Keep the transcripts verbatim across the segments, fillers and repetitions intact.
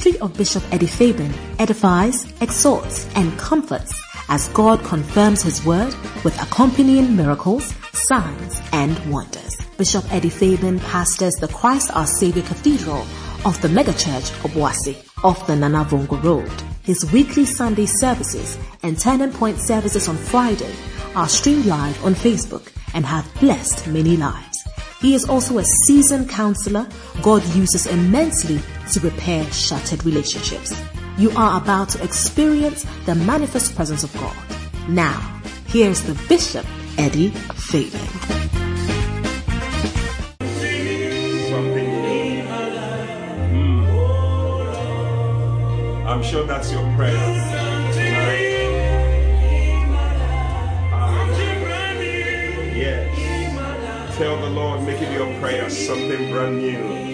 ministry of Bishop Eddie Fabian edifies, exhorts, and comforts as God confirms His word with accompanying miracles, signs, and wonders. Bishop Eddie Fabian pastors the Christ Our Savior Cathedral of the Mega Church of Wase off the Nanavongo Road. His weekly Sunday services and turning point services on Friday are streamed live on Facebook and have blessed many lives. He is also a seasoned counselor God uses immensely to repair shattered relationships. You are about to experience the manifest presence of God. Now, here is the Bishop Eddie Fabian. Something new. Mm. I'm sure that's your prayer. Right? Yes. Tell the Lord, make it your prayer, something brand new.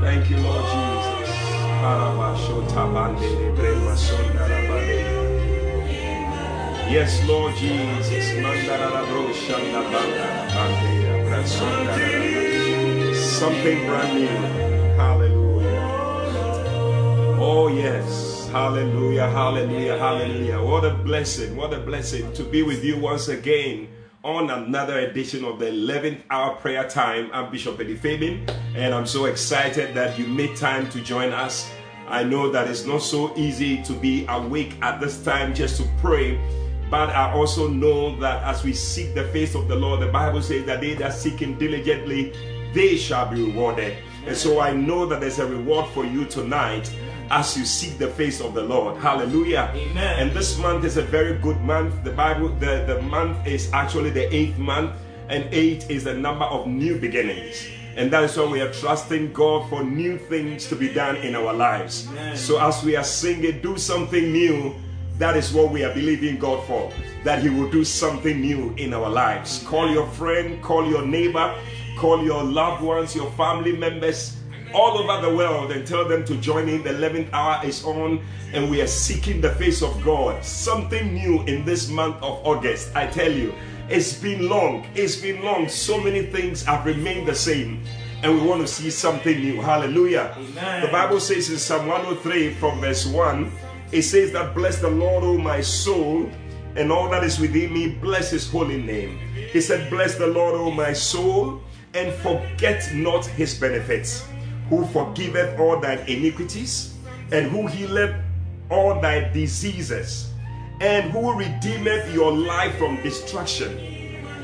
Thank you, Lord Jesus. Yes, Lord Jesus. Something brand new. Hallelujah. Oh, yes. Hallelujah, hallelujah, hallelujah. What a blessing, what a blessing to be with you once again on another edition of the eleventh Hour Prayer Time. I'm Bishop Eddie Fabian, and I'm so excited that you made time to join us. I know that it's not so easy to be awake at this time just to pray, but I also know that as we seek the face of the Lord, the Bible says that they that seek Him diligently, they shall be rewarded. And so I know that there's a reward for you tonight as you seek the face of the Lord. Hallelujah. Amen. And this month is a very good month. The Bible, the, the month is actually the eighth month, and eight is the number of new beginnings. And that is why we are trusting God for new things to be done in our lives. Amen. So as we are singing, do something new, that is what we are believing God for, that He will do something new in our lives. Amen. Call your friend, call your neighbor, call your loved ones, your family members, all over the world, and tell them to join in. The eleventh hour is on, and we are seeking the face of God. Something new in this month of August. I tell you, it's been long. It's been long. So many things have remained the same, and we want to see something new. Hallelujah. Amen. The Bible says in Psalm one oh three from verse one, it says that, "Bless the Lord, O my soul, and all that is within me, bless His holy name." He said, "Bless the Lord, O my soul, and forget not His benefits, who forgiveth all thy iniquities, and who healeth all thy diseases, and who redeemeth your life from destruction,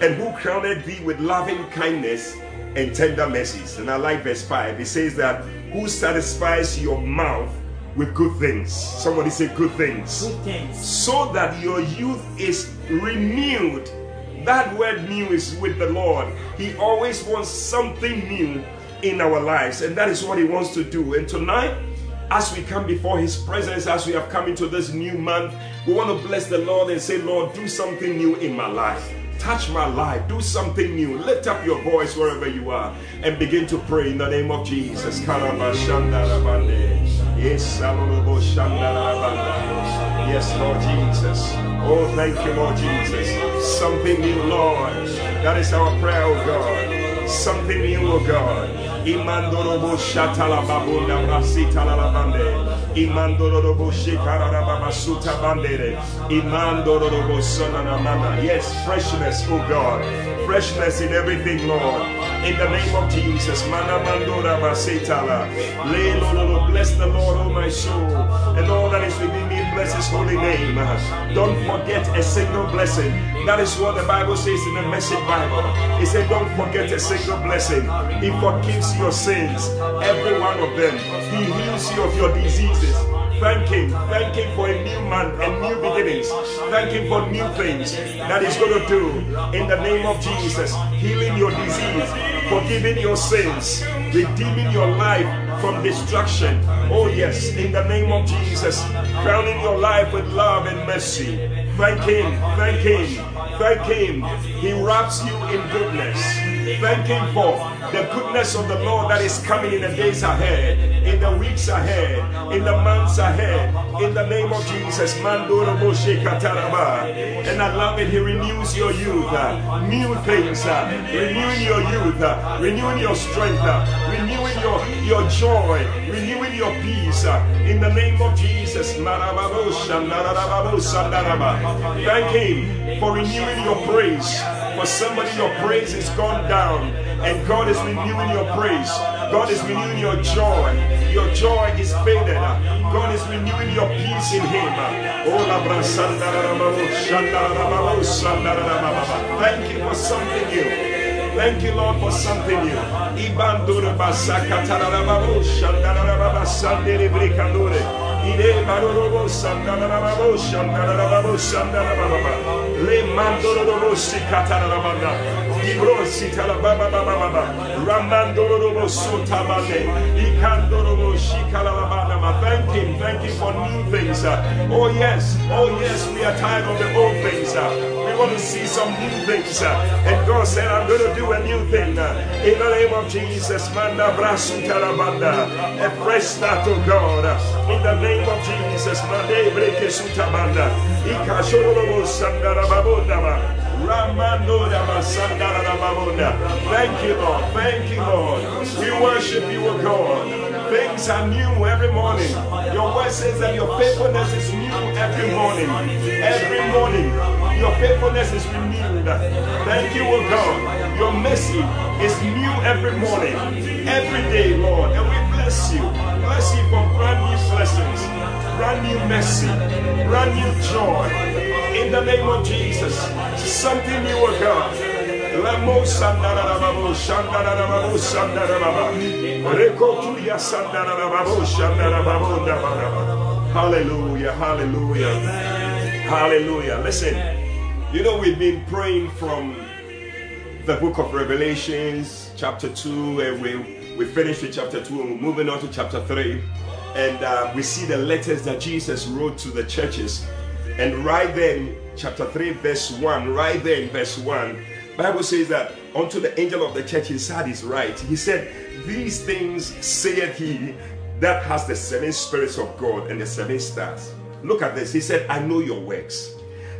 and who crowneth thee with loving kindness and tender mercies." And I like verse five. It says that, "Who satisfies your mouth with good things." Somebody say good things. Good things. "So that your youth is renewed." That word "new" is with the Lord. He always wants something new in our lives, and that is what He wants to do. And tonight, as we come before His presence, as we have come into this new month, we want to bless the Lord and say, "Lord, do something new in my life. Touch my life. Do something new." Lift up your voice wherever you are and begin to pray in the name of Jesus. Yes, Lord Jesus. Oh, thank you, Lord Jesus. Something new, Lord. That is our prayer, oh God. Something new, O God. Imandorobo shatala babunda rasita la bande. Imandorobo shikara babasuta bandere. Imandorobo sonana mama. Yes, freshness, O God. Freshness in everything, Lord. In the name of Jesus. Manamandora basitala. Lay Lord, bless the Lord, O my soul, and all that is within me, bless His holy name. Don't forget a single blessing. That is what the Bible says in the Message Bible. It said, "Don't forget a single single blessing." He forgives your sins, every one of them. He heals you of your diseases. Thank Him. Thank Him for a new month and new beginnings. Thank Him for new things that He's going to do in the name of Jesus. Healing your disease, forgiving your sins, redeeming your life from destruction. Oh yes, in the name of Jesus. Crowning your life with love and mercy. Thank Him. Thank Him. Thank Him. He wraps you in goodness. thanking for the goodness of the Lord that is coming in the days ahead, in the weeks ahead, in the months ahead, in the name of Jesus. And I love it. He renews your youth, new things, renewing your youth, renewing your strength, renewing your, your joy, renewing your peace, in the name of Jesus. Thank Him for renewing your praise. For somebody, your praise is gone down, and God is renewing your praise. God is renewing your joy. Your joy is faded. God is renewing your peace in Him. Thank you for something new. Thank you, Lord, for something new. Thank Him, thank Him for new things. Oh yes, oh yes, we are tired of the old things. We want to see some new things. And God said, I'm going to do a new thing. In the name of Jesus, manda brasu talabanda, a fresh start of God. In the name of Jesus, mande breke sutabanda, ikashorolo sandarababodama. Thank you, Lord. Thank you, Lord. We worship you, O God. Things are new every morning. Your word says that your faithfulness is new every morning. Every morning, your faithfulness is renewed. Thank you, O God. Your mercy is new every morning. Every day, Lord. And we bless you. Bless you for brand new blessings, brand new mercy, brand new joy. In the name of Jesus, something new will come. Hallelujah, hallelujah, hallelujah. Listen, you know, we've been praying from the book of Revelations, chapter two, and we, we finished with chapter two, and we're moving on to chapter three. And uh, we see the letters that Jesus wrote to the churches. And right then, chapter three, verse one, right there in verse one, Bible says that unto the angel of the church in Sardis write, he said, these things saith he that has the seven spirits of God and the seven stars. Look at this. He said, I know your works,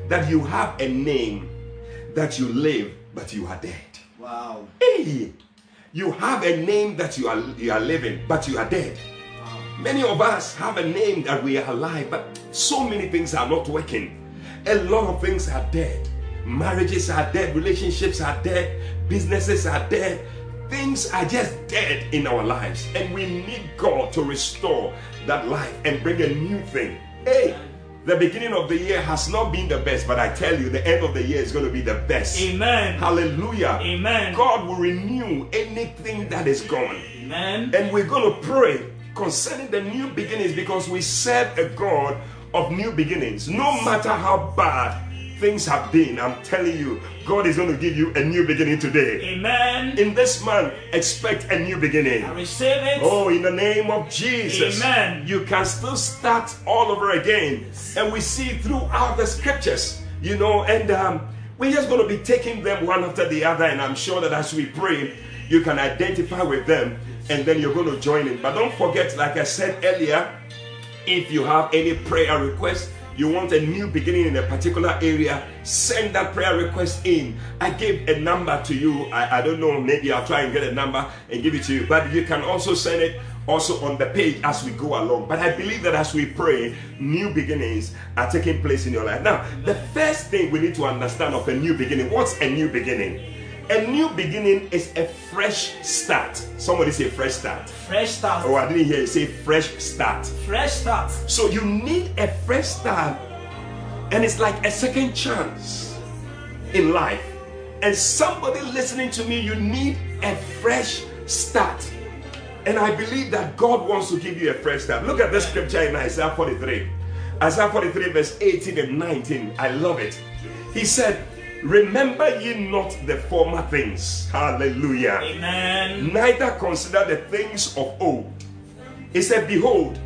that you have a name, that you live, but you are dead. Wow. Hey, you have a name that you are, you are living, but you are dead. Many of us have a name that we are alive, but so many things are not working. A lot of things are dead. Marriages are dead. Relationships are dead. Businesses are dead. Things are just dead in our lives. And we need God to restore that life and bring a new thing. Hey, the beginning of the year has not been the best, but I tell you, the end of the year is going to be the best. Amen. Hallelujah. Amen. God will renew anything that is gone. Amen. And we're going to pray concerning the new beginnings, because we serve a God of new beginnings. No matter how bad things have been, I'm telling you, God is going to give you a new beginning today. Amen. In this month, expect a new beginning. I receive it. Oh, in the name of Jesus. Amen. You can still start all over again. And we see throughout the scriptures, you know, and um, we're just going to be taking them one after the other. And I'm sure that as we pray, you can identify with them. And then you're going to join in. But don't forget, like I said earlier, if you have any prayer request, you want a new beginning in a particular area, send that prayer request in. I gave a number to you. I, I don't know, maybe I'll try and get a number and give it to you. But you can also send it also on the page as we go along. But I believe that as we pray, new beginnings are taking place in your life. Now, the first thing we need to understand of a new beginning, what's a new beginning? A new beginning is a fresh start. Somebody say fresh start. Fresh start. Oh, I didn't hear you say fresh start. Fresh start. So you need a fresh start, and it's like a second chance in life. And somebody listening to me, you need a fresh start. And I believe that God wants to give you a fresh start. Look at this scripture in Isaiah forty-three. Isaiah forty-three verse eighteen and nineteen. I love it. He said, remember ye not the former things. Hallelujah. Amen. Neither consider the things of old. He said, behold,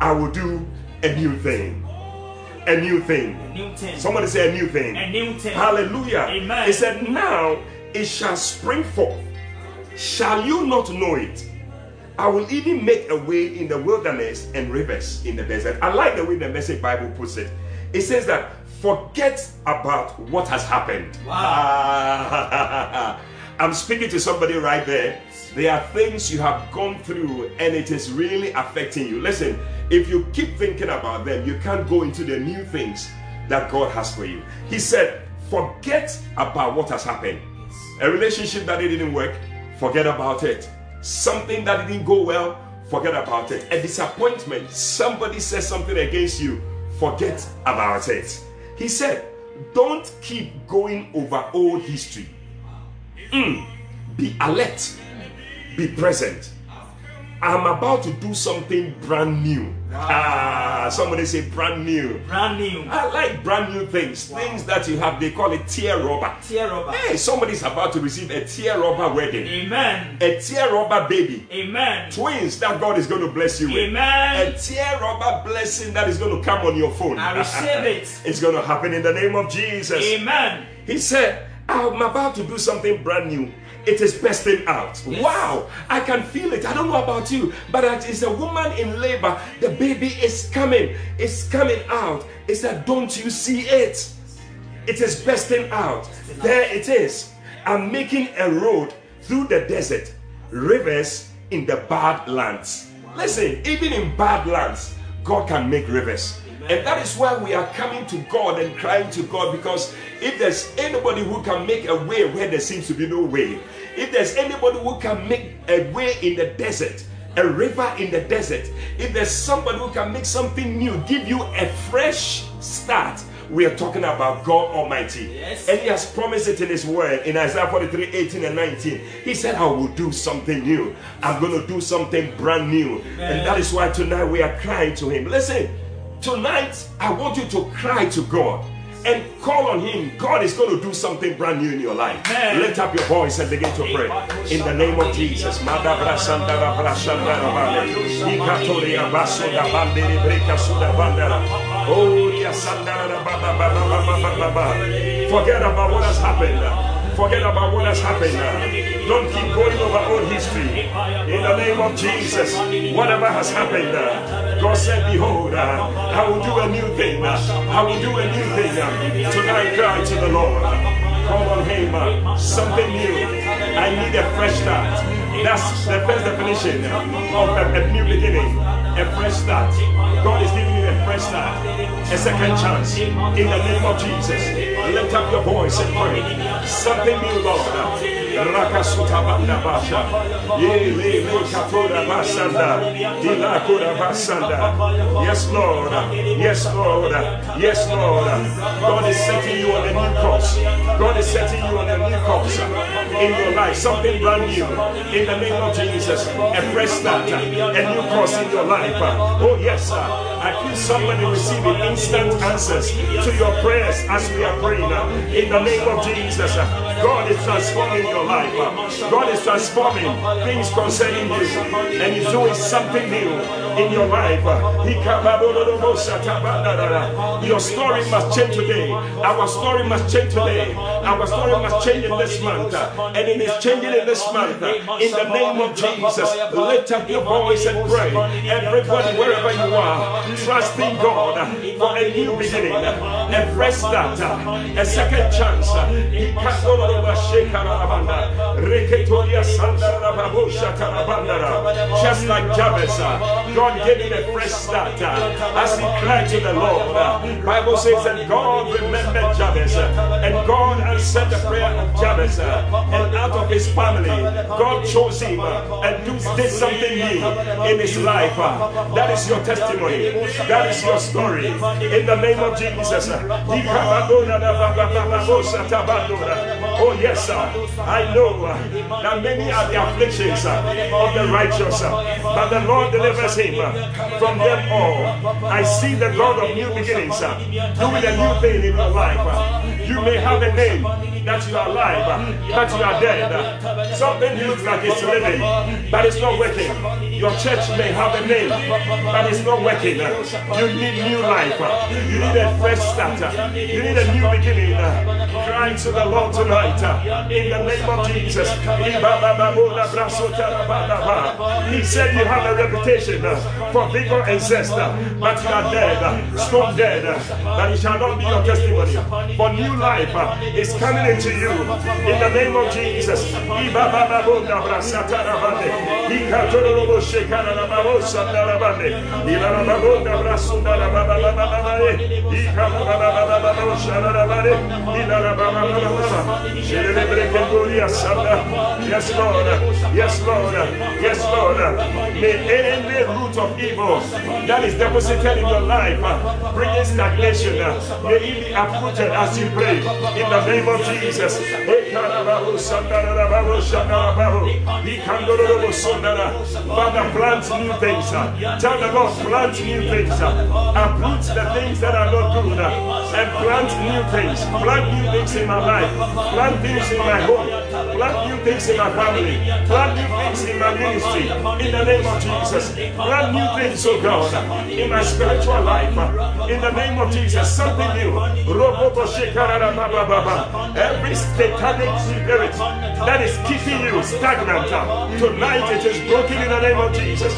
I will do a new thing. A new thing. A new thing. Somebody say a new thing. A new thing. Hallelujah. Amen. He said, now it shall spring forth. Shall you not know it? I will even make a way in the wilderness and rivers in the desert. I like the way the Message Bible puts it. It says that forget about what has happened. Wow. I'm speaking to somebody right there. There are things you have gone through and it is really affecting you. Listen, if you keep thinking about them, you can't go into the new things that God has for you. He said, forget about what has happened. A relationship that it didn't work, forget about it. Something that didn't go well, forget about it. A disappointment, somebody says something against you, forget about it. He said, don't keep going over old history. Mm. Be alert. Be present. I'm about to do something brand new. Wow. Ah, somebody say brand new. Brand new. I like brand new things. Wow. Things that you have, they call it tear rubber. Tear rubber. Hey, somebody's about to receive a tear rubber wedding. Amen. A tear rubber baby. Amen. Twins that God is going to bless you with. Amen. A tear rubber blessing that is going to come on your phone. I receive it. It's going to happen in the name of Jesus. Amen. He said, I'm about to do something brand new. It is bursting out. Yes. Wow, I can feel it. I don't know about you, but it is a woman in labor. The baby is coming. It's coming out. It's that, don't you see it? It is bursting out. There it is. I'm making a road through the desert, rivers in the bad lands. Listen, even in bad lands, God can make rivers. And that is why we are coming to God and crying to God, because if there's anybody who can make a way where there seems to be no way, if there's anybody who can make a way in the desert, a river in the desert, if there's somebody who can make something new, give you a fresh start, we are talking about God Almighty. Yes. And He has promised it in His word in Isaiah forty-three, eighteen and nineteen. He said, I will do something new. I'm going to do something brand new. Amen. And that is why tonight we are crying to Him. Listen. Tonight, I want you to cry to God and call on Him. God is going to do something brand new in your life. Amen. Lift up your voice and begin to pray. In the name of Jesus. Forget about what has happened. Forget about what has happened. Don't keep going over old history. In the name of Jesus, whatever has happened, God said, behold, uh, I will do a new thing. Uh, I will do a new thing. Uh, tonight, cry to the Lord. Call on Him. Uh, something new. I need a fresh start. That's the first definition of a, a new beginning. A fresh start. God is giving you a fresh start. A second chance. In the name of Jesus. Lift up your voice and pray. Something new, Lord. Uh, Rakasuta Banda Basha, Ye Lego Katura Basanda, Dilakura Basanda. Yes, Lord, yes, Lord, yes, Lord. God is setting you on a new course. God is setting you on a new course in your life. Something brand new. In the name of Jesus, a fresh start, a new course in your life. Oh, yes, sir. I feel somebody receiving instant answers to your prayers as we are praying. In the name of Jesus, God is transforming your life. God is transforming things concerning you. And He's doing something new in your life. Your story must change today. Our story must change today. Our story must change in this month. And it is changing in this month. In the name of Jesus, lift up your voice and pray. Everybody, wherever you are, trusting God for a new beginning, a fresh start, a second chance. Just like Jabez, God gave him a fresh start as he cried to the Lord. Bible says that God remembered Jabez, and God answered the prayer of Jabez, and out of his family, God chose him and did something new in his life. That is your testimony. That is your story. In the name of Jesus. Oh yes, I know that many are the afflictions of the righteous, but the Lord delivers him from them all. I see the God of new beginnings doing a new thing in your life. You may have a name that you are alive, but you are dead. Something looks like it's living, but it's not working. Your church may have a name, but it's not working. You need new life. You need a fresh start. You need a new beginning. Cry to the Lord tonight. In the name of Jesus. He said you have a reputation for vigor and zest, but you are dead, stone dead. That it shall not be your testimony. For new life is coming into you. In the name of Jesus. Yes, Lord. Yes, Lord. Yes, Lord. May any root of evil that is deposited in your life bring stagnation. May it be uprooted as you pray. In the name of Jesus. Father, plant new things. Tell the Lord, plant new things. Uproot the things that are not good. And plant new things. Plant new things in my life. Plant things in my home. Plant new things in my family. Plant new things in my ministry. In the name of Jesus. Plant new things, oh God, in my spiritual life. In the name of Jesus. Something new. Every satanic spirit that is keeping you stagnant, tonight it is broken in the name of Jesus.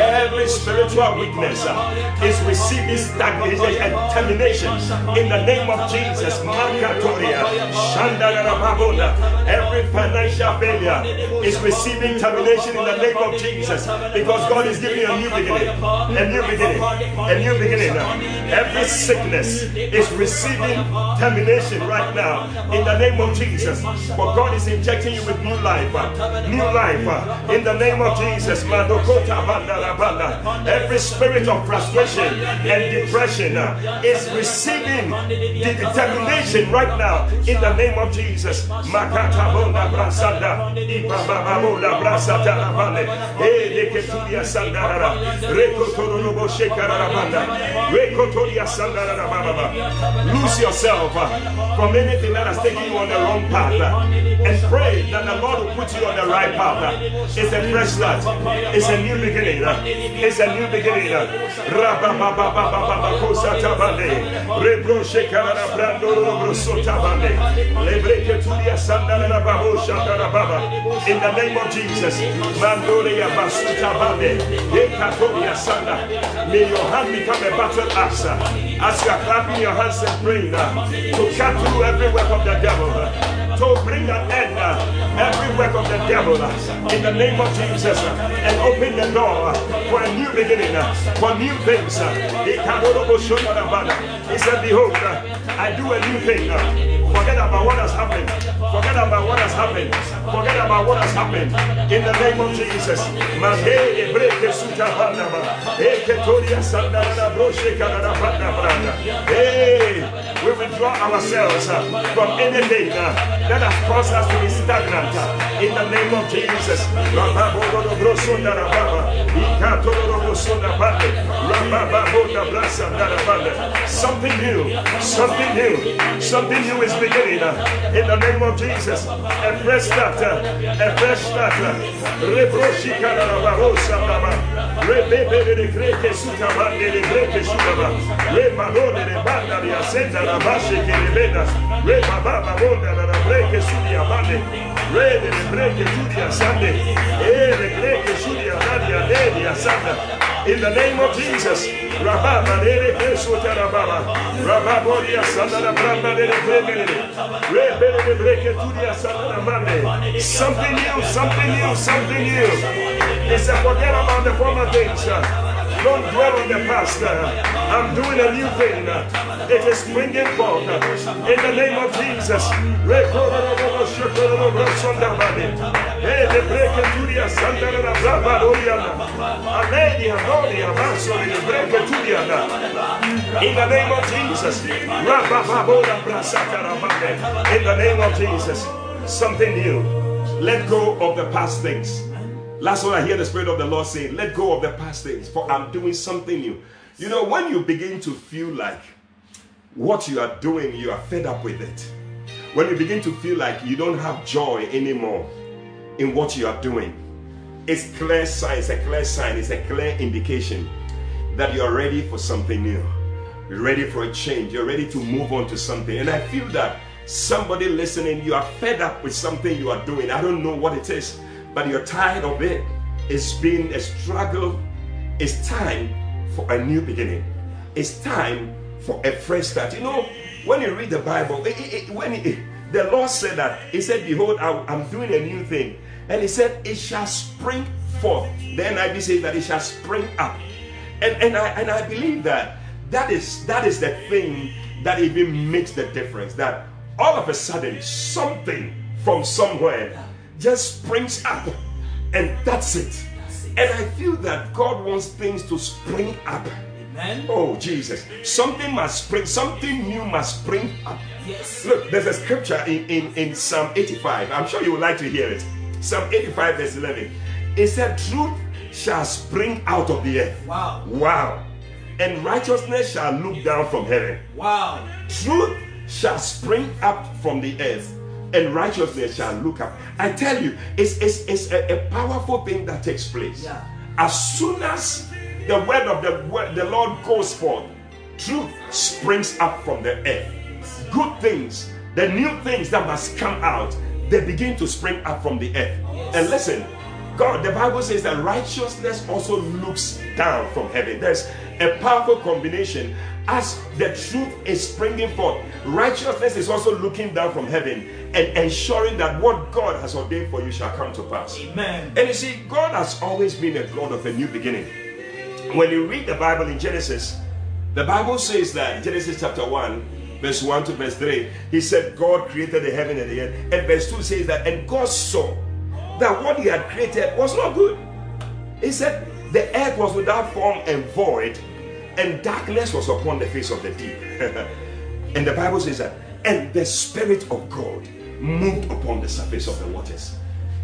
Every spiritual weakness is receiving stagnation and termination in the name of Jesus. Every financial failure is receiving termination in the name of Jesus, because God is giving you a new beginning, a new beginning, a new beginning. Every sickness is receiving termination right now in the name of Jesus, for God is injecting you with new life, new life in the name of Jesus. Every spirit of frustration and depression is receiving the determination right now in the name of Jesus. Lose yourself from anything that has taken you on the wrong path and pray that the Lord will put you on the right path. It's a fresh start. It's a new beginning. It's a new beginning. In the name of Jesus. May your hand become a battle axe as you are clapping your hands and praying to cut through every work of the devil, to bring an end uh, every work of the devil uh, in the name of Jesus, uh, and open the door uh, for a new beginning, uh, for new things. Uh, he said, behold, uh, I do a new thing. Uh, forget about what has happened. Forget about what has happened. Forget about what has happened. In the name of Jesus. Hey, we withdraw ourselves uh, from anything uh, that has caused us to be stagnant. Uh, in the name of Jesus. Something new. Something new. Something new is beginning. Uh, in the name of Jesus, a fresh start, a fresh start. In the name of Jesus, something new, something new, something new. It's a forget about the former things. Don't dwell on the past. I'm doing a new thing. It is springing forth. In the name of Jesus. In the name of Jesus. In the name of Jesus. Something new. Let go of the past things. Last one, I hear the Spirit of the Lord saying, let go of the past things, for I'm doing something new. You know, when you begin to feel like what you are doing, you are fed up with it. When you begin to feel like you don't have joy anymore in what you are doing, it's clear sign, it's a clear sign, it's a clear indication that you are ready for something new. You're ready for a change. You're ready to move on to something. And I feel that somebody listening, you are fed up with something you are doing. I don't know what it is, but you're tired of it. It's been a struggle. It's time for a new beginning. It's time for a fresh start. You know, when you read the Bible, it, it, it, when it, the Lord said that, he said, behold, I, I'm doing a new thing. And he said, it shall spring forth. The N I V says that it shall spring up. And, and, I, and I believe that that is, that is the thing that even makes the difference. That all of a sudden, something from somewhere just springs up. And that's it. And I feel that God wants things to spring up. Amen. Oh, Jesus. Something must spring. Something new must spring up. Yes. Look, there's a scripture in, in, in Psalm eighty-five. I'm sure you would like to hear it. Psalm eighty-five verse eleven. It said, truth shall spring out of the earth. Wow. Wow. And righteousness shall look down from heaven. Wow. Truth shall spring up from the earth, and righteousness shall look up. I tell you, it's, it's, it's a, a powerful thing that takes place. Yeah. As soon as the word of the, word, the Lord goes forth, truth springs up from the earth. Good things, the new things that must come out, they begin to spring up from the earth. Yes. And listen, God, the Bible says that righteousness also looks down from heaven. There's a powerful combination. As the truth is springing forth, righteousness is also looking down from heaven and ensuring that what God has ordained for you shall come to pass. Amen. And you see, God has always been a God of a new beginning. When you read the Bible in Genesis, the Bible says that Genesis chapter one, verse one to verse three, he said God created the heaven and the earth. And verse two says that, and God saw that what he had created was not good. He said, the earth was without form and void, and darkness was upon the face of the deep. And the Bible says that, and the Spirit of God moved upon the surface of the waters.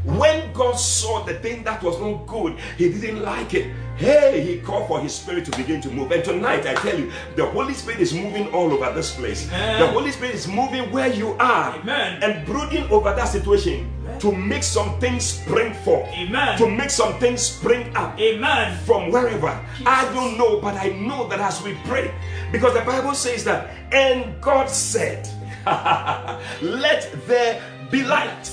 When God saw the thing that was not good, he didn't like it. Hey, he called for his Spirit to begin to move. And tonight, I tell you, the Holy Spirit is moving all over this place. Amen. The Holy Spirit is moving where you are. Amen. And brooding over that situation. Amen. To make some things spring forth. Amen. To make some things spring up. Amen. From wherever. Jesus. I don't know, but I know that as we pray, because the Bible says that, and God said, let there be light.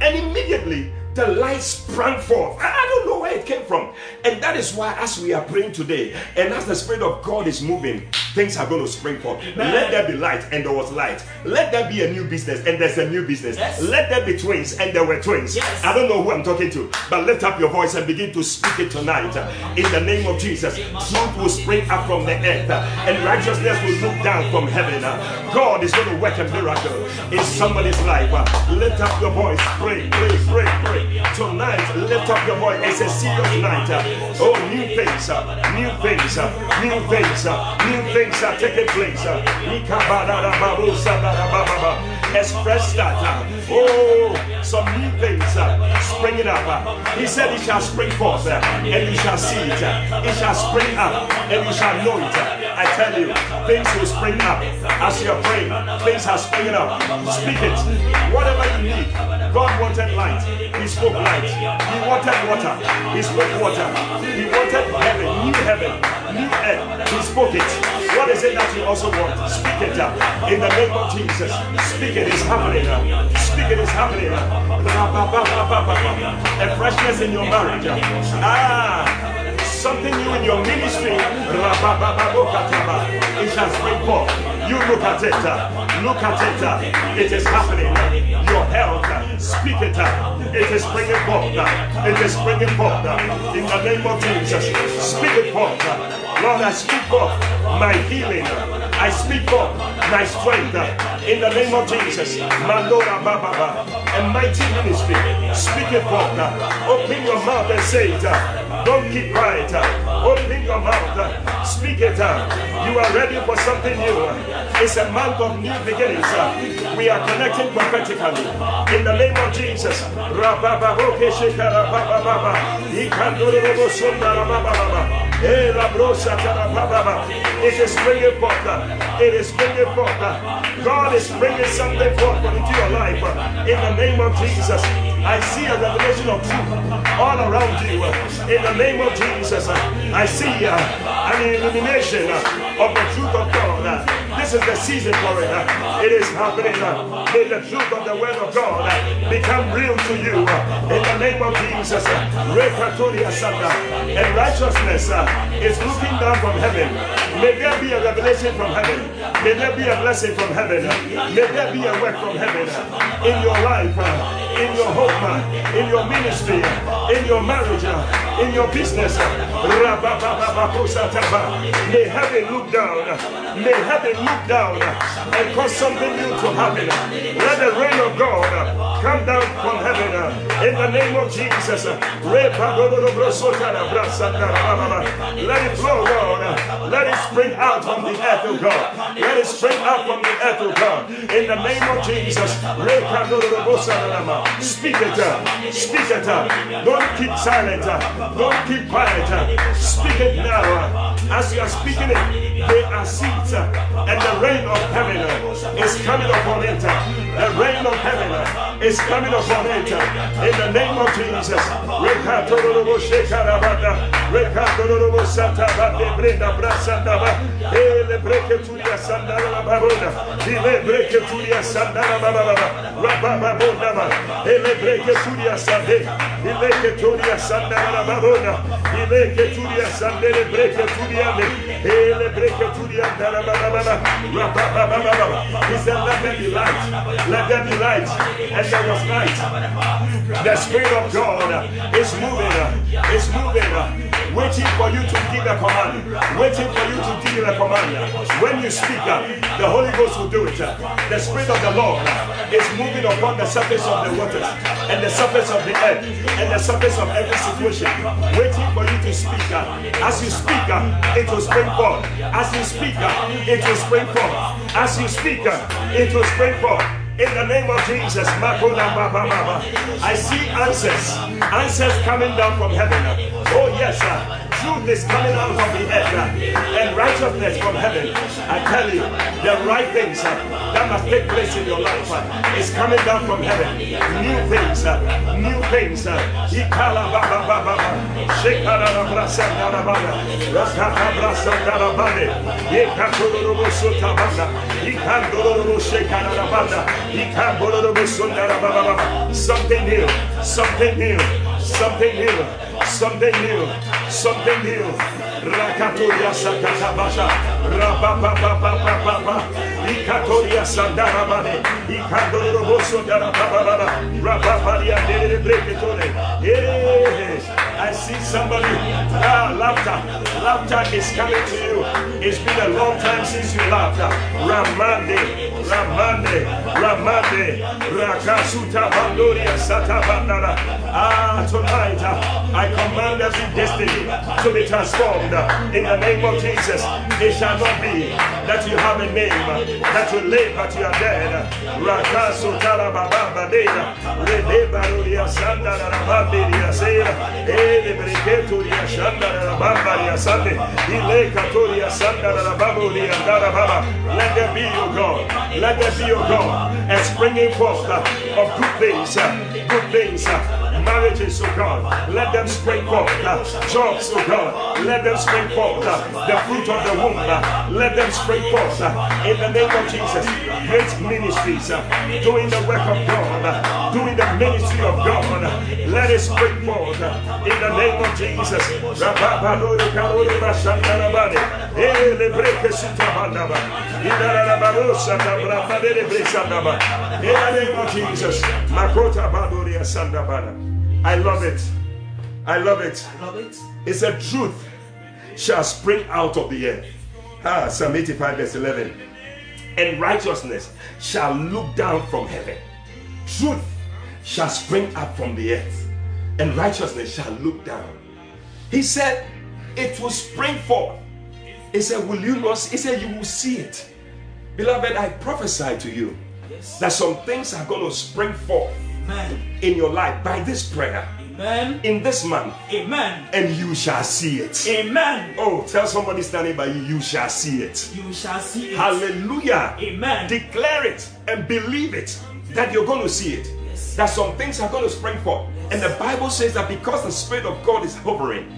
And immediately the light sprang forth. I don't know where it came from. And that is why, as we are praying today, and as the Spirit of God is moving, things are going to spring forth. Amen. Let there be light, and there was light. Let there be a new business, and there's a new business. Yes. Let there be twins, and there were twins. Yes. I don't know who I'm talking to, but lift up your voice and begin to speak it tonight. In the name of Jesus, truth will spring up from the earth, and righteousness will look down from heaven. God is going to work a miracle in somebody's life. Lift up your voice. Pray, pray, pray, pray. Tonight, lift up your voice. It's a serious night. Oh, new things, new things, new things, new things. Things are taking place. Express that. Oh, some new things springing up. He said it shall spring forth, and you shall see it. It shall spring up, and you shall know it. I tell you, things will spring up as you are praying. Things are springing up. Speak it. Whatever you need. God wanted light. He spoke light. He wanted water. He spoke water. He wanted heaven, new heaven, new earth. He spoke it. What is it that you also want? Speak it up. In the name of Jesus. Speak it is happening. Speak it is happening. A freshness in your marriage. Ah, something new in your ministry. It shall spring forth. You look at it. Look at it. It is happening. Your health. Speak it up. It is springing forth. It is springing forth. In the name of Jesus. Speak it forth. Lord, I speak forth my healing. I speak forth my strength. In the name of Jesus, my Lord, a mighty ministry. Speak it forth. Open your mouth and say it. Don't keep quiet. Open your mouth. Speak it out. You are ready for something new. It's a month of new beginnings. We are connecting prophetically. In the name of Jesus. It is bringing forth. It is bringing forth. God is bringing something forth into your life. In the name of Jesus, I see a revelation of truth all around you. In the name of Jesus, I see an illumination of the truth of God. This is the season for it. It is happening. May the truth of the word of God become real to you. In the name of Jesus, and righteousness is looking down from heaven. May there be a revelation from heaven. May there be a blessing from heaven. May there be a work from heaven in your life, in your home, in your ministry, in your marriage, in your business. May heaven look down. May heaven look down and cause something new to happen. Let the rain of God come down from heaven in the name of Jesus. Let it flow, God. Let it spring out from the earth of God. Let it spring out from the earth of God in the name of Jesus. Speak it, speak it. Don't keep silent. Don't keep quiet. Speak it now. As you are speaking it, they are seeds, and the rain of heaven is coming upon it. The rain of heaven is coming upon it. In the name of Jesus. He said, let there be light. Let there be light. And there was night. The Spirit of God is moving. It's moving. Waiting for you to give a command. Waiting for you to give a command. When you speak, the Holy Ghost will do it. The Spirit of the Lord is moving upon the surface of the waters and the surface of the earth and the surface of every situation. Waiting for you to speak. As you speak, it will spring forth. As you speak, it will spring forth. As you speak, it will spring forth. In the name of Jesus, I see answers, answers coming down from heaven. Oh yes, truth is coming out from the earth and righteousness from heaven. I tell you, the right things that must take place in your life is coming down from heaven. New things, new things. Something new, something new, something new, something new, something new. Rakatoria Sakatabasha, Rabababa, Ikatoria Sandarabane, Ikadoroboso Darababa, Rababaria de Breaketone. I see somebody, ah, laughter, laughter is coming to you. It's been a long time since you laughed. Ramande, Ramande, Ramande, Rakasuta Bandoria Satabandara. Ah, tonight, I command every destiny to be transformed. In the name of Jesus, it shall not be that you have a name, that you live but you are dead. Rakasutara Baba Deda, Redebaruria Sandara Bandiria Sera, Elebriketuria Sandara Bandaria Sunday, Ilekaturia Sandara Baburia Darababa. Let there be, O God. Let there be, O God, a springing forth uh, of good things, uh, good things, uh, marriages, O God. Let them spring forth, uh, jobs, O God. Let them spring forth, uh, the fruit of the womb. Uh, let them spring forth, uh, in the name of Jesus. Great ministries, uh, doing the work of God, uh, doing the ministry of God. Uh, let it spring forth, uh, in the name of Jesus. In the name of Jesus. I love it. I love it. I love it. It's a truth shall spring out of the earth. Ah, Psalm eighty-five verse eleven. And righteousness shall look down from heaven. Truth shall spring up from the earth. And righteousness shall look down. He said, it will spring forth. He said, will you not? He said, you will see it. Beloved, I prophesy to you yes. that some things are going to spring forth Amen. In your life by this prayer. Amen. Amen. In this month. Amen. And you shall see it. Amen. Oh, tell somebody standing by you, you shall see it. You shall see it. Hallelujah. Amen. Declare it and believe it that you're going to see it. Yes. That some things are going to spring forth. Yes. And the Bible says that because the Spirit of God is hovering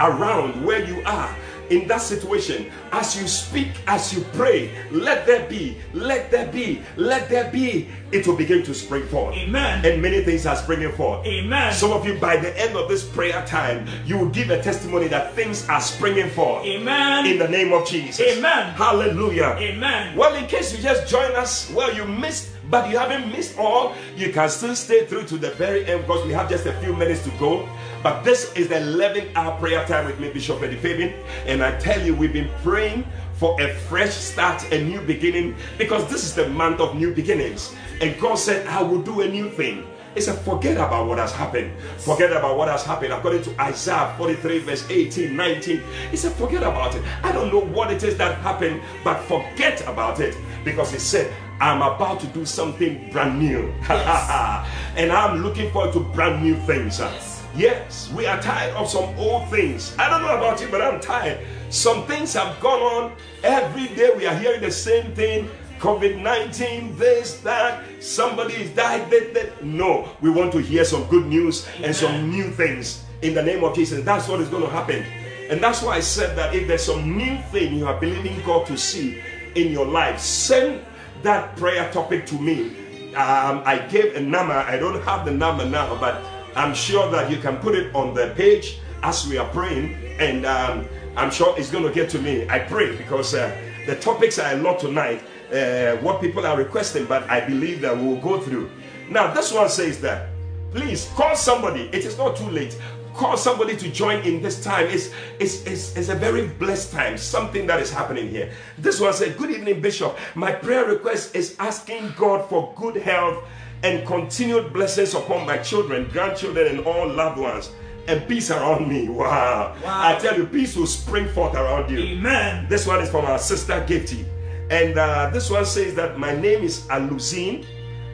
around where you are, in that situation, as you speak, as you pray, let there be, let there be, let there be, it will begin to spring forth. Amen. And many things are springing forth. Amen. Some of you, by the end of this prayer time, you will give a testimony that things are springing forth. Amen. In the name of Jesus. Amen. Hallelujah. Amen. Well, in case you just join us, well, you missed, but you haven't missed all. You can still stay through to the very end because we have just a few minutes to go. But this is the eleventh hour prayer time with me, Bishop Eddie Fabian. And I tell you, we've been praying for a fresh start, a new beginning, because this is the month of new beginnings. And God said, I will do a new thing. He said, forget about what has happened. Forget about what has happened. According to Isaiah forty-three, verse eighteen, nineteen, he said, forget about it. I don't know what it is that happened, but forget about it. Because he said, I'm about to do something brand new. Yes. And I'm looking forward to brand new things. Yes. Yes, we are tired of some old things. I don't know about you, but I'm tired. Some things have gone on. Every day we are hearing the same thing. COVID nineteen, this, that, somebody's died, that, that. No, we want to hear some good news and some new things in the name of Jesus. That's what is going to happen. And that's why I said that if there's some new thing you are believing God to see in your life, send that prayer topic to me. Um, I gave a number. I don't have the number now, but I'm sure that you can put it on the page as we are praying, and um, I'm sure it's going to get to me. I pray, because uh, the topics are a lot tonight, uh, what people are requesting, but I believe that we'll go through. Now, this one says that, please call somebody. It is not too late. Call somebody to join in this time. It's, it's, it's, it's a very blessed time, something that is happening here. This one said, good evening, Bishop. My prayer request is asking God for good health and continued blessings upon my children, grandchildren, and all loved ones, and peace around me. Wow. wow. I tell you, peace will spring forth around you. Amen. This one is from our sister Gifty. And uh, this one says that my name is Alusine.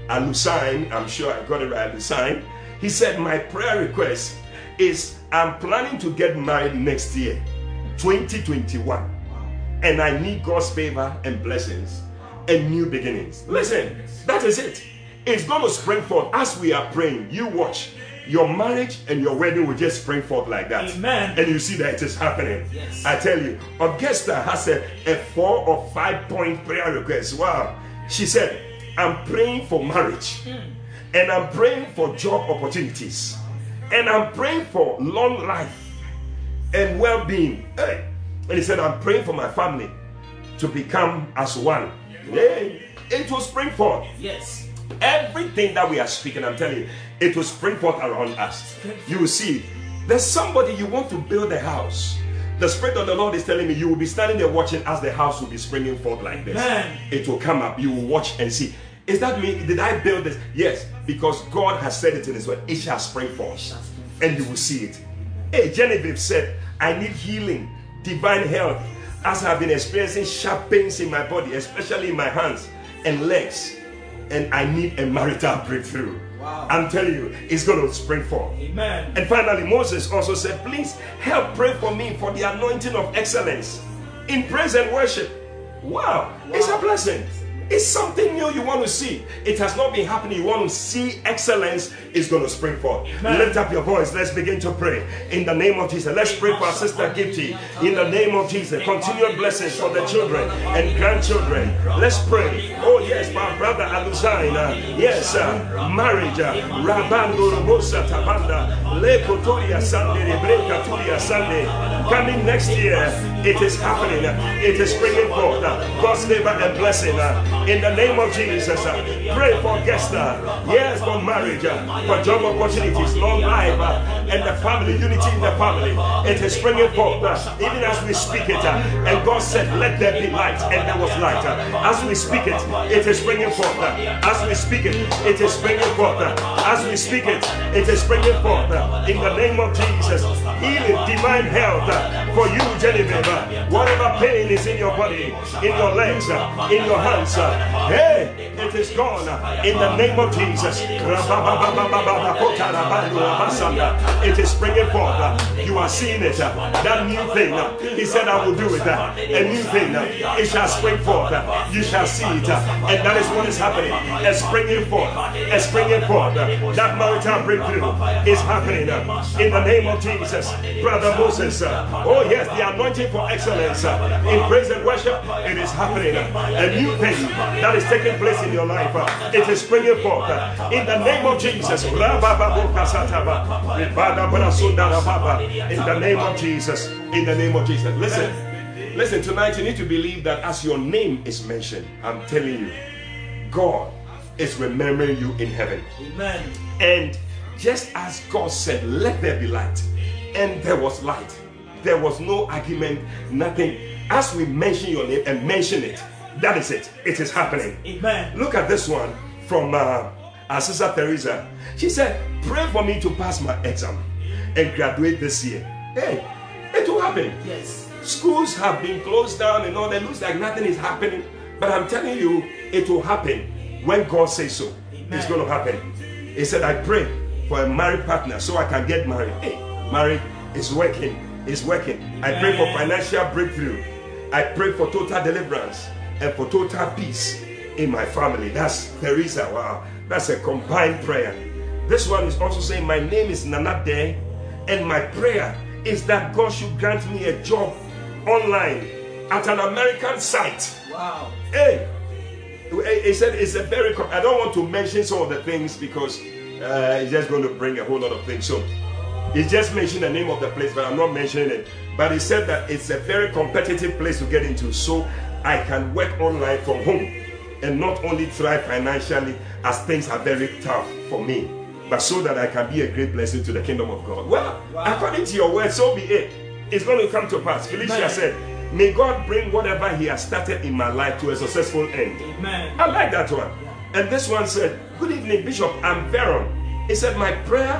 Alusine, I'm sure I got it right, Alusine. He said, my prayer request is I'm planning to get married next year, twenty twenty-one. Wow. And I need God's favor and blessings and new beginnings. Listen, that is it. It's going to spring forth as we are praying. You watch. Your marriage and your wedding will just spring forth like that. Amen. And you see that it is happening. Yes. I tell you, Augusta has a, a four or five point prayer request. Wow. She said, I'm praying for marriage. Mm. And I'm praying for job opportunities. And I'm praying for long life and well-being. Hey. And he said, I'm praying for my family to become as one. Hey. It will spring forth. Yes. Everything that we are speaking, I'm telling you, it will spring forth around us. You will see, there's somebody you want to build a house. The Spirit of the Lord is telling me, you will be standing there watching as the house will be springing forth like this. Man. It will come up. You will watch and see. Is that me? Did I build this? Yes, because God has said it in His word. It shall spring forth, and you will see it. Hey, Genevieve said, I need healing, divine health, as I've been experiencing sharp pains in my body, especially in my hands and legs. And I need a marital breakthrough. Wow. I'm telling you, it's going to spring forth. Amen. And finally, Moses also said, please help pray for me for the anointing of excellence in praise and worship. Wow. wow. It's a blessing. It's something new you want to see. It has not been happening. You want to see excellence is going to spring forth. Amen. Lift up your voice. Let's begin to pray in the name of Jesus. Let's pray for our sister Gifty in the name of Jesus. Continued blessings for the children and grandchildren. Let's pray. Oh yes, my brother Alusine. Yes, uh, marriage. Rabando Rosa Tabanda. Le Kotoria Sunday. Rebreka Turia Sunday. Coming next year, it is happening. It is springing forth. God's favor and blessing. In the name of Jesus, uh, pray for guests, uh, yes, for marriage, uh, for job opportunities, long life, uh, and the family, unity in the family. It is springing forth, uh, even as we speak it. Uh, and God said, let there be light, and there was light. Uh, as we speak it, it is springing forth. Uh, as we speak it, it is springing forth. Uh, as we speak it, it is springing forth. Uh, in the name of Jesus, healing, divine health, uh, for you, Genevieve. Whatever pain is in your body, in your legs, in your hands, hey, it is gone in the name of Jesus. It is springing forth. You are seeing it. That new thing. He said, I will do it. A new thing. It shall spring forth. You shall see it. And that is what is happening. A springing forth. A springing forth. That marital breakthrough is happening in the name of Jesus. Brother Moses. Oh yes, the anointing for excellence in praise and worship. It is happening. A new thing that is taking place in your life. It is springing forth in the name of Jesus. In the name of Jesus. In the name of Jesus. Listen, listen, tonight you need to believe that as your name is mentioned, I'm telling you, God is remembering you in heaven. Amen. And just as God said, let there be light, and there was light. There was no argument, nothing. As we mention your name and mention it, that is it. It is happening. Amen. Look at this one from uh, our sister Teresa. She said, pray for me to pass my exam and graduate this year. Hey, it will happen. Yes. Schools have been closed down and all that. Looks like nothing is happening. But I'm telling you, it will happen when God says so. Amen. It's going to happen. He said, I pray for a married partner so I can get married. Hey, marriage is working. It's working. Amen. I pray for financial breakthrough. I pray for total deliverance and for total peace in my family. That's Teresa. Wow. That's a combined prayer. This one is also saying, my name is Nana Day, and my prayer is that God should grant me a job online at an American site. Wow. Hey, he said it's a very, I don't want to mention some of the things because uh, it's just going to bring a whole lot of things. So he just mentioned the name of the place, but I'm not mentioning it. But he said that it's a very competitive place to get into, so I can work online from home and not only thrive financially as things are very tough for me, but so that I can be a great blessing to the kingdom of God. Well, wow. According to your word, so be it. It's going to come to pass. Amen. Felicia said, may God bring whatever he has started in my life to a successful end. Amen. I like that one. Yeah. And this one said, good evening, Bishop, I'm Baron. He said, my prayer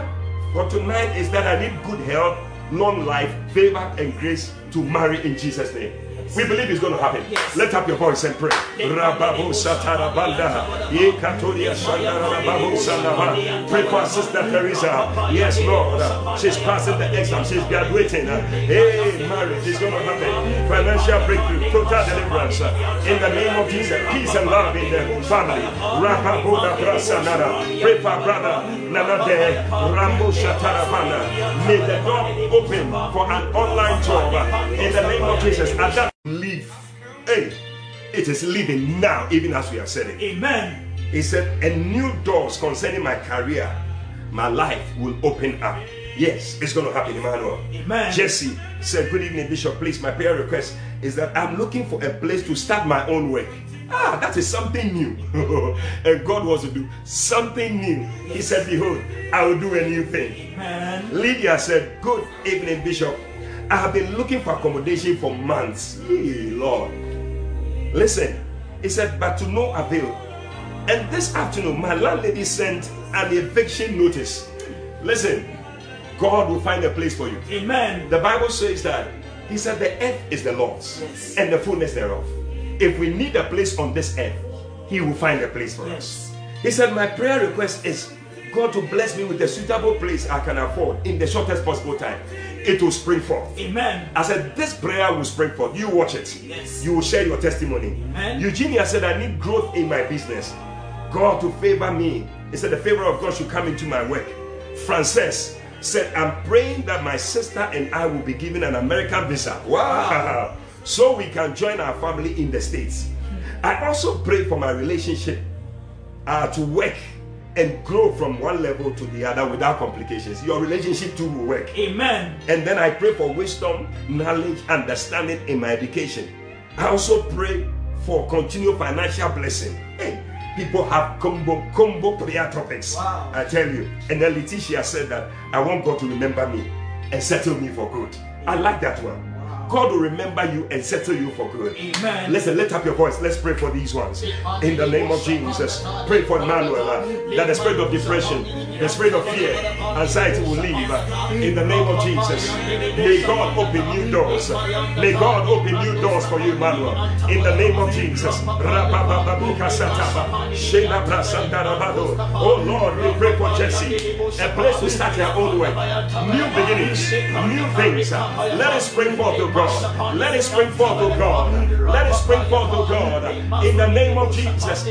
for tonight is that I need good health, long life, favor, and grace to marry in Jesus' name. We believe it's going to happen. Yes. Lift up your voice and pray. Pray for our sister Teresa. Yes, Lord. She's passing the exam. She's graduating. Hey, marriage is going to happen. Financial breakthrough. Total deliverance. In the name of Jesus. Peace and love in the family. Pray for our brother. May the door open for an online job. In the name of Jesus. Leave. Hey, it is leaving now, even as we have said it. Amen. He said, and new doors concerning my career, my life will open up. Yes, it's going to happen, Emmanuel. Amen. Jesse said, good evening, Bishop. Please, my prayer request is that I'm looking for a place to start my own work. Ah, that is something new. And God wants to do something new. Yes. He said, behold, I will do a new thing. Amen. Lydia said, good evening, Bishop. I have been looking for accommodation for months. Hey, Lord. Listen, he said, but to no avail. And this afternoon, my landlady sent an eviction notice. Listen, God will find a place for you. Amen. The Bible says that, he said, the earth is the Lord's, yes, and the fullness thereof. If we need a place on this earth, he will find a place for, yes, us. He said, my prayer request is God to bless me with a suitable place I can afford in the shortest possible time. It will spring forth. Amen. I said, this prayer will spring forth. You watch it. Yes. You will share your testimony. Amen. Eugenia said, I need growth in my business. God to favor me. He said, the favor of God should come into my work. Frances said, I'm praying that my sister and I will be given an American visa. Wow. So we can join our family in the States. I also pray for my relationship uh, to work and grow from one level to the other without complications. Your relationship too will work. Amen. And then I pray for wisdom, knowledge, understanding in my education. I also pray for continued financial blessing. Hey, people have combo combo prayer topics. Wow. I tell you. And then Leticia said that I want God to remember me and settle me for good. I like that one. Wow. God will remember you and settle you for good. Amen. Listen, lift up your voice. Let's pray for these ones. In the name of Jesus. Pray for Manuela, that the spirit of depression, the spirit of fear, anxiety will leave. In the name of Jesus. May God open new doors. May God open new doors for you, Manuel. In the name of Jesus. Oh Lord, we pray for Jesse. A place to start your own way. New beginnings. New things. Let us pray forth to God. Let it spring forth to God. Let it spring forth to God. In the name of Jesus.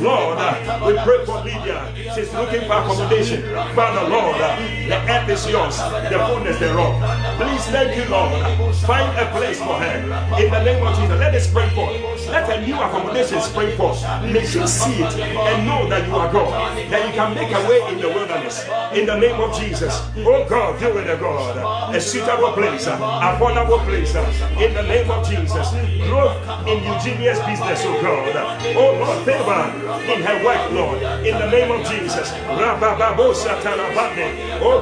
Lord, we pray for Lydia. She's looking for accommodation. Father, Lord, the earth is yours. The fullness thereof. Please, thank you, Lord. Find a place for her. In the name of Jesus. Let it spring forth. Let a new accommodation spring forth. Make you see it and know that you are God. That you can make a way in the wilderness. In the name of Jesus. Oh God, do it, God. A suitable place, affordable place, in the name of Jesus. Growth in Eugenia's business, oh God. Oh Lord, favor in her work, Lord, in the name of Jesus. Oh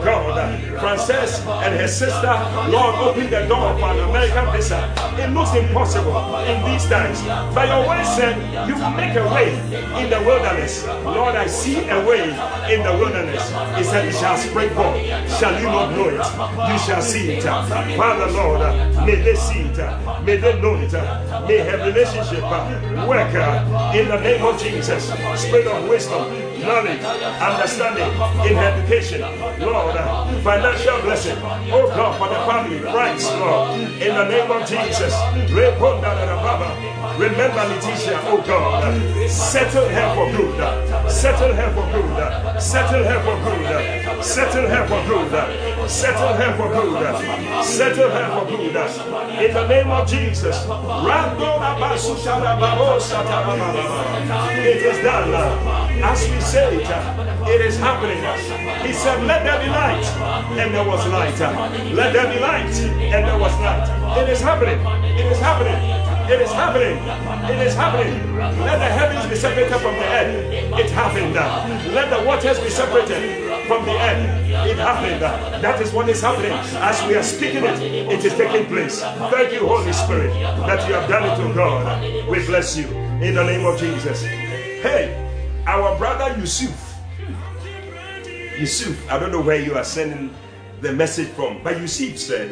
God, Frances and her sister, Lord, open the door for an American visa. It looks impossible in these times. By your word said, you make a way in the wilderness. Lord, I see a way in the wilderness. It said, it shall spring forth. Shall you not know it? You shall see it. Father, Lord, may they see it. May they know it. May her relationship work in the name of Jesus. Spirit of wisdom, knowledge, understanding in her education. Lord, financial blessing. Oh God, for the family, Christ, Lord, in the name of Jesus. Remember Letitia, oh God. Settle her for good. Settle her for good. Settle her for good. Settle her for good. Settle her for good. Settle her for good. In the name of Jesus. It is done. As we said it, it is happening. He said, let there be light. And there was light. Let there be light. And there was light. It is happening. It is happening. It is happening. It is happening. Let the heavens be separated from the earth. It happened. Let the waters be separated from the earth. It happened. That is what is happening. As we are speaking it, it is taking place. Thank you, Holy Spirit, that you have done it to God. We bless you in the name of Jesus. Hey, our brother Yusuf. Yusuf, I don't know where you are sending the message from, but Yusuf said,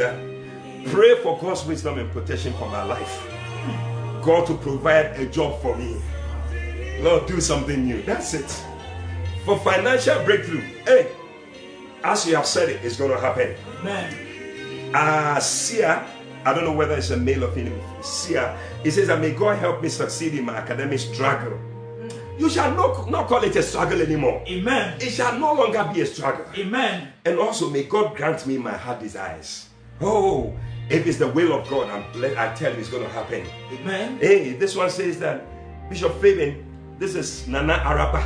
pray for God's wisdom and protection for my life. God to provide a job for me. Lord, do something new. That's it. For financial breakthrough. Hey, as you have said it, it's going to happen. Amen. Uh, Sia, I don't know whether it's a male or female. Sia, it says that may God help me succeed in my academic struggle. You shall not, not call it a struggle anymore. Amen. It shall no longer be a struggle. Amen. And also may God grant me my heart desires. Oh, if it's the will of God, I'm glad, I tell you it's going to happen. Amen. Hey, this one says that, Bishop Fabian, this is Nana Araba.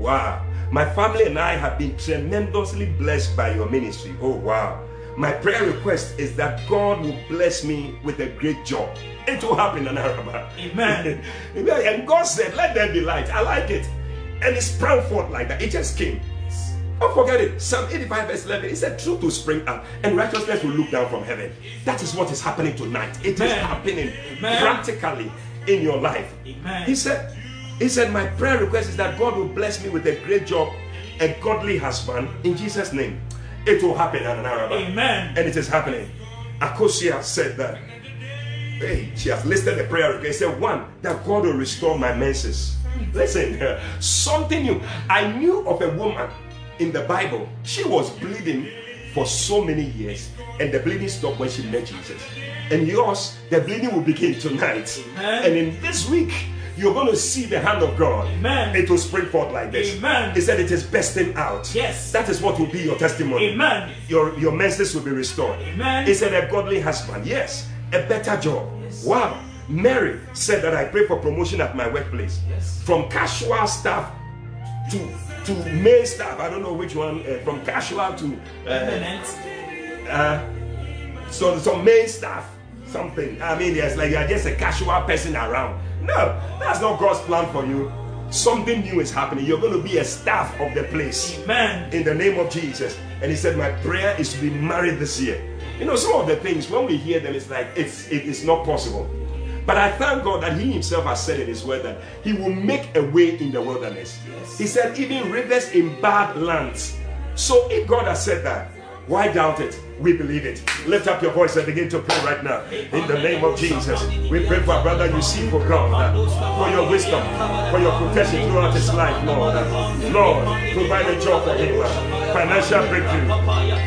Wow. My family and I have been tremendously blessed by your ministry. Oh, wow. My prayer request is that God will bless me with a great job. It will happen, Nana Araba. Amen. And God said, let there be light. I like it. And it sprang forth like that. It just came. Don't forget it. Psalm eighty-five verse eleven. It said truth will spring up and righteousness will look down from heaven. That is what is happening tonight. It Amen. Is happening Amen. Practically in your life. Amen. He said, He said, my prayer request is that God will bless me with a great job, a godly husband. In Jesus' name, it will happen. Amen. And it is happening. Akosia said that. Hey, she has listed the prayer request. He said, one, that God will restore my menses. Listen, something new. I knew of a woman in the Bible, she was bleeding for so many years, and the bleeding stopped when she met Jesus. And yours, the bleeding will begin tonight. Amen. And in this week, you're going to see the hand of God. Amen. It will spring forth like this. Amen. He said it is bursting out. Yes. That is what will be your testimony. Amen. Your, your menses will be restored. Amen. He said a godly husband. Yes. A better job. Yes. Wow. Mary said that I pray for promotion at my workplace. Yes. From casual staff to to male staff, I don't know which one, uh, from casual to uh, uh, so some male staff, something. I mean, it's like you're just a casual person around. No, that's not God's plan for you. Something new is happening. You're going to be a staff of the place. Amen. In the name of Jesus. And he said, my prayer is to be married this year. You know, some of the things, when we hear them, it's like, it's, it is not possible. But I thank God that He Himself has said in His word that He will make a way in the wilderness. Yes. He said, even rivers in bad lands. So if God has said that, why doubt it? We believe it. Lift up your voice and begin to pray right now. In the name of Jesus, we pray for our brother Yusuf, for God, for your wisdom, for your protection throughout his life, Lord. Lord, provide a job for him, financial breakthrough,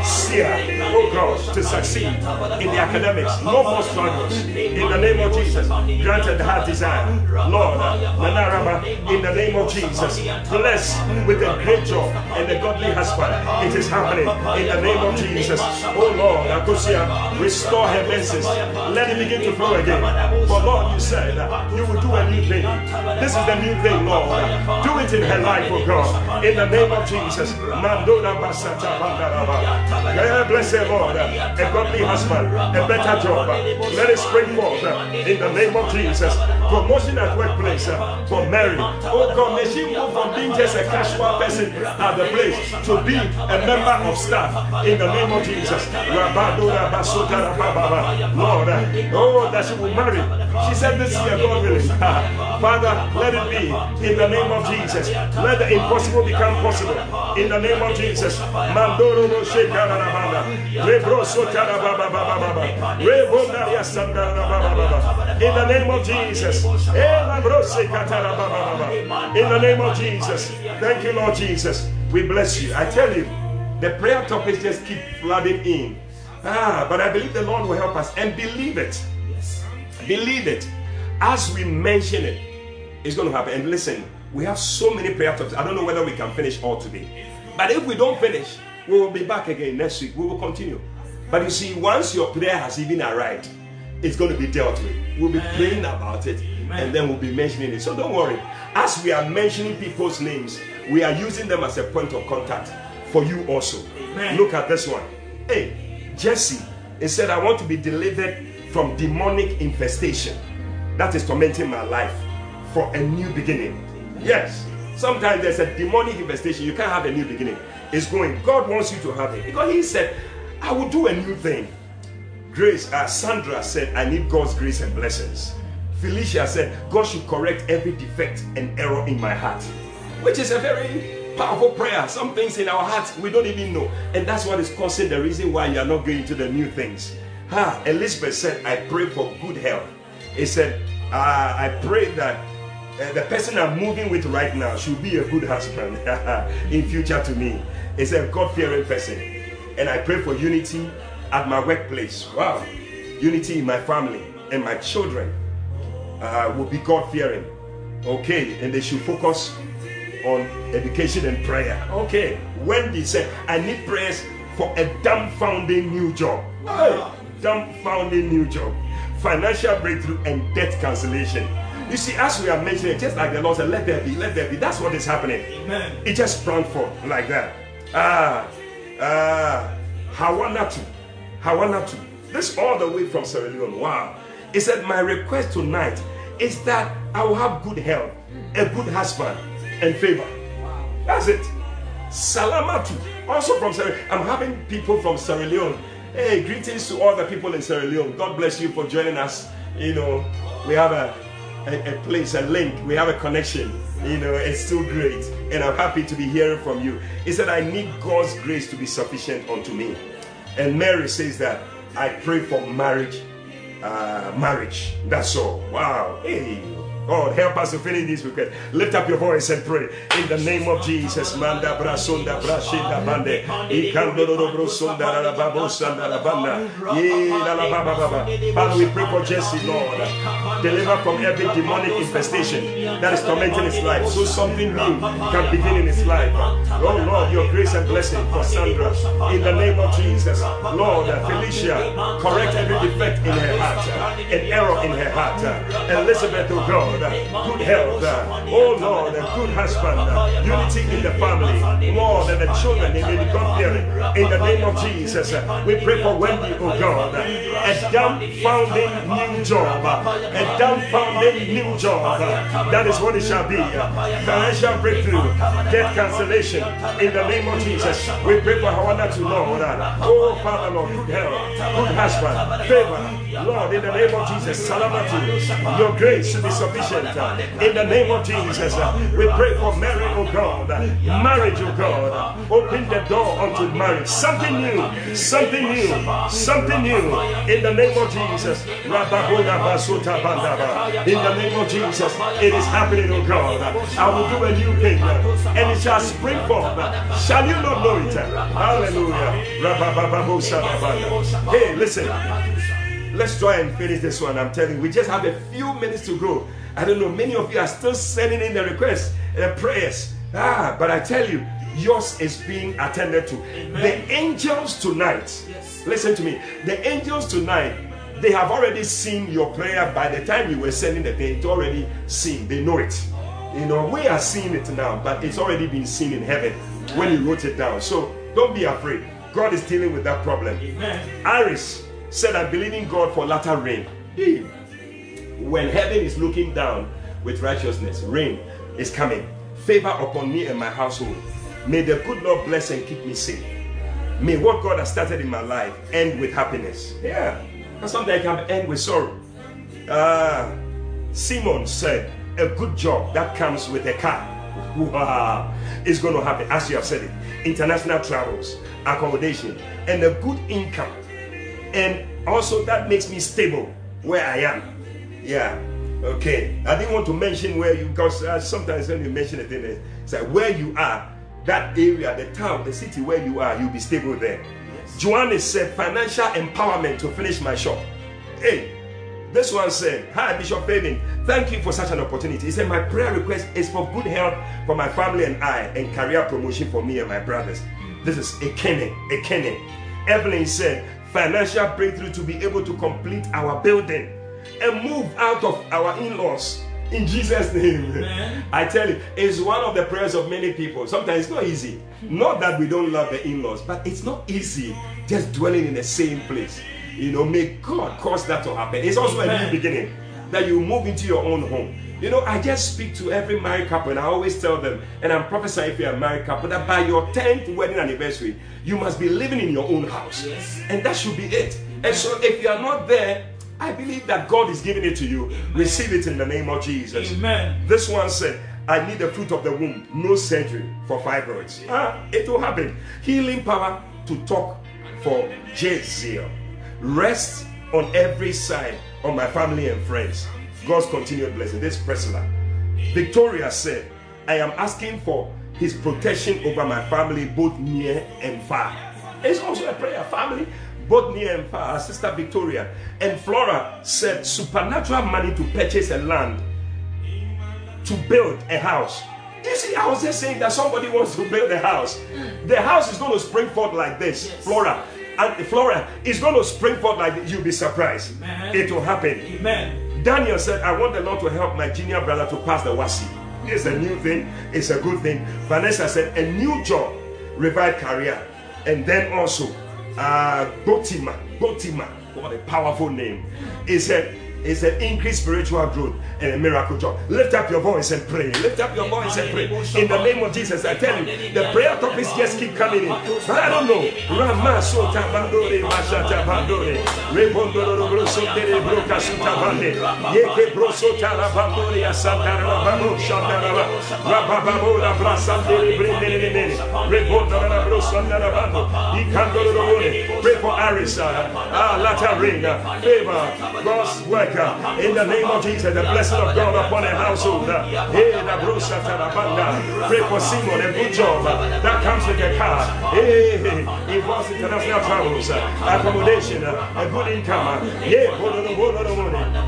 seer, oh God, to succeed in the academics, no more struggles. In the name of Jesus, grant her heart desire, Lord. Nanarama, in the name of Jesus, bless with a great job and a godly husband. It is happening in the name of Jesus. Oh Lord, Akosia, restore her menses. Let it begin to flow again. For Lord, you said you will do a new thing. This is the new thing, Lord. Do it in her life, oh God. In the name of Jesus. Bless her, Lord. A godly husband, a better job. Let it spring forth in the name of Jesus. Promotion at workplace for Mary. Oh God, may she move from being just a casual person at the place to be a member of staff in the name of Jesus. Lord, oh, that she will marry. She said this year, God willing. Father, let it be in the name of Jesus. Let the impossible become possible in the name of Jesus. In the name of Jesus. In the name of Jesus. Thank you, Lord Jesus. We bless you. I tell you, the prayer topics just keep flooding in. Ah, but I believe the Lord will help us. And believe it. Yes. Believe it. As we mention it, it's going to happen. And listen, we have so many prayer topics. I don't know whether we can finish all today. But if we don't finish, we will be back again next week. We will continue. But you see, once your prayer has even arrived, it's going to be dealt with. We'll be praying about it. And then we'll be mentioning it. So don't worry. As we are mentioning people's names, we are using them as a point of contact. For you also. Amen. Look at this one. Hey, Jesse, he said, I want to be delivered from demonic infestation that is tormenting my life for a new beginning. Amen. Yes. Sometimes there's a demonic infestation. You can't have a new beginning. It's going. God wants you to have it. Because He said, I will do a new thing. Grace, uh, Sandra said, I need God's grace and blessings. Felicia said, God should correct every defect and error in my heart. Which is a very powerful prayer. Some things in our hearts we don't even know, and that's what is causing the reason why you are not going to the new things. Ha! Ah, Elizabeth said, I pray for good health. He said, uh, I pray that uh, the person I'm moving with right now should be a good husband in future to me. He said, God-fearing person, and I pray for unity at my workplace. Wow! Unity in my family, and my children uh, will be God-fearing. Okay, and they should focus on education and prayer. Okay, Wendy said, I need prayers for a dumbfounding new job. Wow. Hey, dumbfounding new job. Financial breakthrough and debt cancellation. You see, as we are mentioning, just like the Lord said, let there be, let there be. That's what is happening. Amen. It just sprung forth like that. Ah, ah, Hawanatu, Hawanatu. This all the way from Sierra Leone. Wow. He said, my request tonight is that I will have good health, a good husband, and favor. Wow. That's it. Salamatu, also from Sierra Leone. I'm having people from Sierra Leone. Hey, greetings to all the people in Sierra Leone. God bless you for joining us. You know, we have a, a, a place, a link. We have a connection. You know, it's still great. And I'm happy to be hearing from you. He said, I need God's grace to be sufficient unto me. And Mary says that, I pray for marriage. Uh, marriage. That's all. Wow. Hey. God, help us to fill in this request. Lift up your voice and pray. In the name of Jesus. Manda brasunda brashinda bande. Ikandoro brosunda la babosanda la banda. Ye la la baba. Father, we pray for Jesse, Lord. Deliver from every demonic infestation that is tormenting his life. So something new can begin in his life. Oh, Lord, your grace and blessing for Sandra. In the name of Jesus. Lord, Felicia, correct every defect in her heart. An error in her heart. Elizabeth, oh God. Lord, good health, oh Lord, a good husband, unity in the family, Lord, and the children they may become parents. In the name of Jesus, we pray for Wendy, oh God, a dumbfounding new job, a dumbfounding new job, that is what it shall be, financial breakthrough, death cancellation, in the name of Jesus, we pray for Hawanda to Lord, oh Father, Lord, good health, good husband, favor, Lord, in the name of Jesus, Salamatu, your grace should be sufficient, in the name of Jesus, we pray for Mary, oh God, marriage, oh God, open the door unto marriage, something new, something new, something new, in the name of Jesus, in the name of Jesus, it is happening, oh God, I will do a new thing, and it shall spring forth, shall you not know it, hallelujah, hey, listen, let's try and finish this one. I'm telling you, we just have a few minutes to go. I don't know, many of you are still sending in the requests, the prayers. Ah, but I tell you, yours is being attended to. Amen. The angels tonight, yes. Listen to me, the angels tonight, they have already seen your prayer by the time you were sending the thing. It's already seen, they know it. You know, we are seeing it now, but it's already been seen in heaven when you wrote it down. So don't be afraid. God is dealing with that problem. Amen. Iris said, I believe in God for latter rain. When heaven is looking down with righteousness, rain is coming. Favor upon me and my household. May the good Lord bless and keep me safe. May what God has started in my life end with happiness. Yeah, and sometimes it can end with sorrow. Uh, Simon said, a good job that comes with a car. Wow, it's going to happen, as you have said it. International travels, accommodation, and a good income. And also that makes me stable where I am. Yeah, okay. I didn't want to mention where you, because uh, sometimes when you mention a thing, it's like where you are, that area, the town, the city where you are, you'll be stable there. Yes. Joanne said, financial empowerment to finish my shop. Hey, this one said, hi Bishop Fabian, thank you for such an opportunity. He said, my prayer request is for good health for my family and I, and career promotion for me and my brothers. This is Ekene, Ekene. Evelyn said, financial breakthrough to be able to complete our building and move out of our in-laws in Jesus' name. Amen. I tell you, it's one of the prayers of many people. Sometimes it's not easy. Not that we don't love the in-laws, but it's not easy just dwelling in the same place. You know, may God cause that to happen. It's also Amen. A new beginning that you move into your own home. You know, I just speak to every married couple and I always tell them, and I'm prophesying if you're a married couple, that by your tenth wedding anniversary, you must be living in your own house. Yes. And that should be it. And so if you are not there, I believe that God is giving it to you. Amen. Receive it in the name of Jesus. Amen. This one said, I need the fruit of the womb, no surgery for fibroids. Ah, it will happen. Healing power to talk for Jezeel. Rest on every side on my family and friends. God's continued blessing. This Priscilla. Victoria said, I am asking for his protection over my family, both near and far. It's also a prayer. Family, both near and far. Our sister Victoria. And Flora said, supernatural money to purchase a land, to build a house. You see, I was just saying that somebody wants to build a house. The house is going to spring forth like this. Yes. Flora. And Flora is going to spring forth like this. You'll be surprised. Amen. It will happen. Amen. Daniel said, I want the Lord to help my junior brother to pass the Wasi. It's a new thing. It's a good thing. Vanessa said, a new job, revive career. And then also, uh, Botima, Botima, what a powerful name. He said, it's an increased spiritual growth and a miracle job. Lift up your voice and pray. Lift up your voice and pray. In the name of Jesus, I tell you, the prayer topics just keep coming in. But I don't know. Rama Sota Bandore, Mashata Bandore, Rebondoro Brosotere, Broca Sutabande, Yeke Brosota Rabandore, Asantara Babu Shandaraba, Rabababola Brasandere, Brindere, Rebondora Brosandara Bando, Icandoro, pray for Arisa, Lata Ringa, favor, God's work. In the name of Jesus, the blessing of God upon a household. Pray for Simon, a good job that comes with a car. Involves international travels, accommodation, a good income.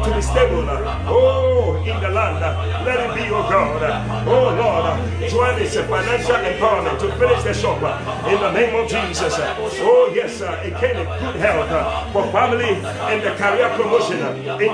to be stable. Oh, in the land, let it be, oh God. Oh Lord, join us financial empowerment to finish the shop in the name of Jesus. Oh yes, it can good health for family and the career promotion in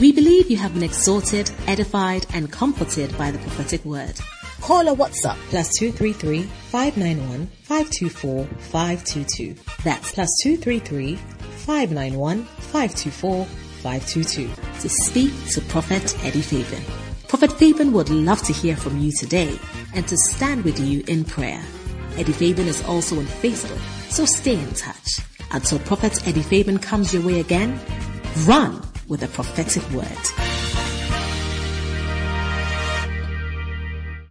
We believe you have been exhorted, edified, and comforted by the prophetic word. Call or WhatsApp plus two three three, five nine one, five two four, five two two. That's plus two three three, five nine one, five two four, five two two. To speak to Prophet Eddie Fabian. Prophet Fabian would love to hear from you today and to stand with you in prayer. Eddie Fabian is also on Facebook, so stay in touch. Until Prophet Eddie Fabian comes your way again, run with a prophetic word.